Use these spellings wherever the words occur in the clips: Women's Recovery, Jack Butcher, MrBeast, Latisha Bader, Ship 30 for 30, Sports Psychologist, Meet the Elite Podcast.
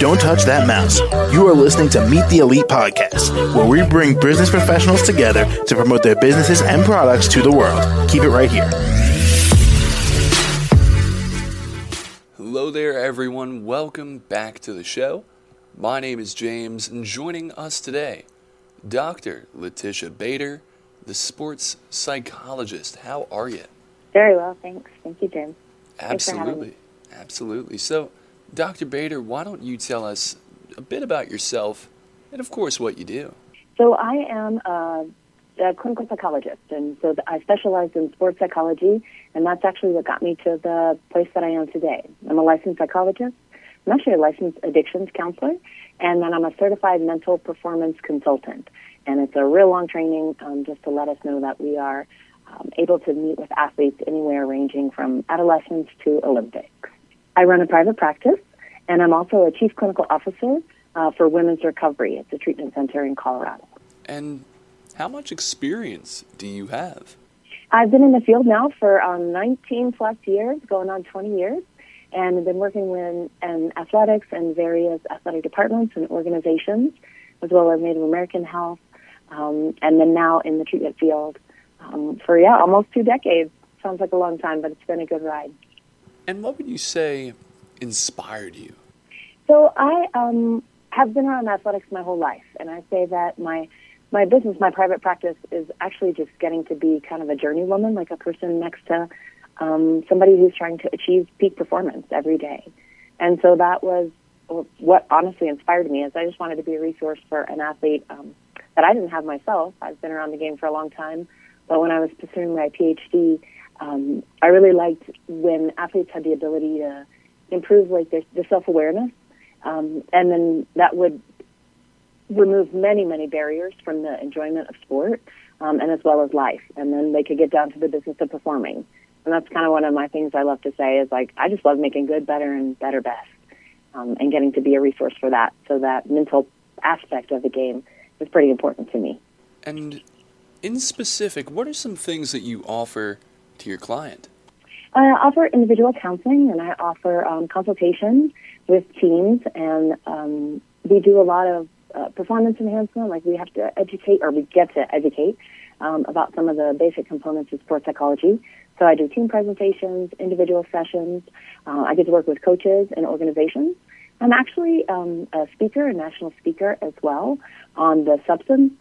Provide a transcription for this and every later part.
Don't touch that mouse. You are listening to Meet the Elite Podcast, where we bring business professionals together to promote their businesses and products to the world. Keep it right here. Hello there, everyone. Welcome back to the show. My name is James, and joining us today, Dr. Latisha Bader, the sports psychologist. How are you? Very well, thanks. Thank you, James. Absolutely. Absolutely. So, Dr. Bader, why don't you tell us a bit about yourself and, of course, what you do? So I am a clinical psychologist, and so I specialize in sports psychology, and that's actually what got me to the place that I am today. I'm a licensed psychologist. I'm actually a licensed addictions counselor, and then I'm a certified mental performance consultant. And it's a real long training just to let us know that we are able to meet with athletes anywhere ranging from adolescence to Olympics. I run a private practice, and I'm also a chief clinical officer for Women's Recovery at the treatment center in Colorado. And how much experience do you have? I've been in the field now for 19-plus years, going on 20 years, and I've been working in athletics and various athletic departments and organizations, as well as Native American health, and then now in the treatment field for, almost 2 decades. Sounds like a long time, but it's been a good ride. And what would you say inspired you? So I have been around athletics my whole life, and I say that my business, my private practice, is actually just getting to be kind of a journey woman, like a person next to somebody who's trying to achieve peak performance every day. And so that was what honestly inspired me, is I just wanted to be a resource for an athlete that I didn't have myself. I've been around the game for a long time, but when I was pursuing my PhD, I really liked when athletes had the ability to improve like their self-awareness, and then that would remove many, many barriers from the enjoyment of sport and as well as life, and then they could get down to the business of performing. And that's kind of one of my things I love to say is, like, I just love making good, better, and better best, and getting to be a resource for that. So that mental aspect of the game is pretty important to me. And in specific, what are some things that you offer to your client? I offer individual counseling, and I offer consultation with teams, and we do a lot of performance enhancement. Like, we have to educate, or we get to educate about some of the basic components of sports psychology. So I do team presentations, individual sessions. I get to work with coaches and organizations. I'm actually a speaker, a national speaker as well, on the substance,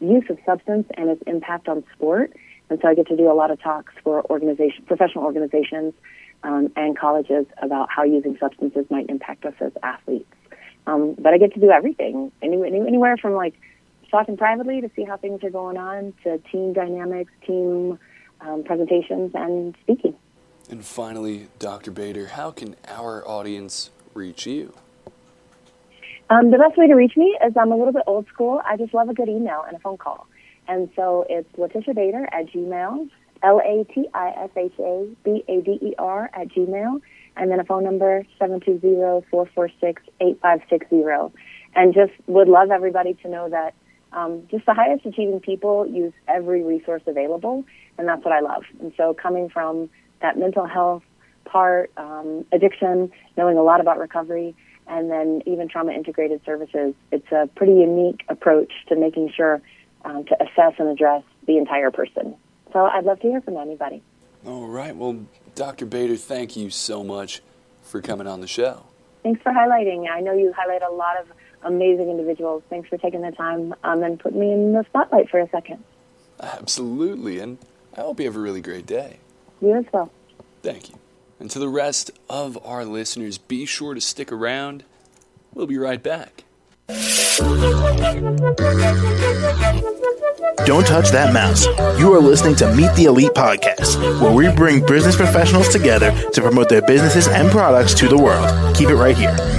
use of substance and its impact on sport. And so I get to do a lot of talks for professional organizations and colleges about how using substances might impact us as athletes. But I get to do everything, anywhere from, like, talking privately to see how things are going on, to team dynamics, team presentations, and speaking. And finally, Dr. Bader, how can our audience reach you? The best way to reach me is, I'm a little bit old school. I just love a good email and a phone call. And so it's latishabader@gmail, latishabader@gmail, and then a phone number, 720-446-8560. And just would love everybody to know that just the highest achieving people use every resource available, and that's what I love. And so coming from that mental health part, addiction, knowing a lot about recovery, and then even trauma-integrated services, it's a pretty unique approach to making sure to assess and address the entire person. So I'd love to hear from anybody. All right. Well, Dr. Bader, thank you so much for coming on the show. Thanks for highlighting. I know you highlight a lot of amazing individuals. Thanks for taking the time and putting me in the spotlight for a second. Absolutely. And I hope you have a really great day. You as well. Thank you. And to the rest of our listeners, be sure to stick around. We'll be right back. Don't touch that mouse. You are listening to Meet the Elite Podcast, where we bring business professionals together to promote their businesses and products to the world. Keep it right here.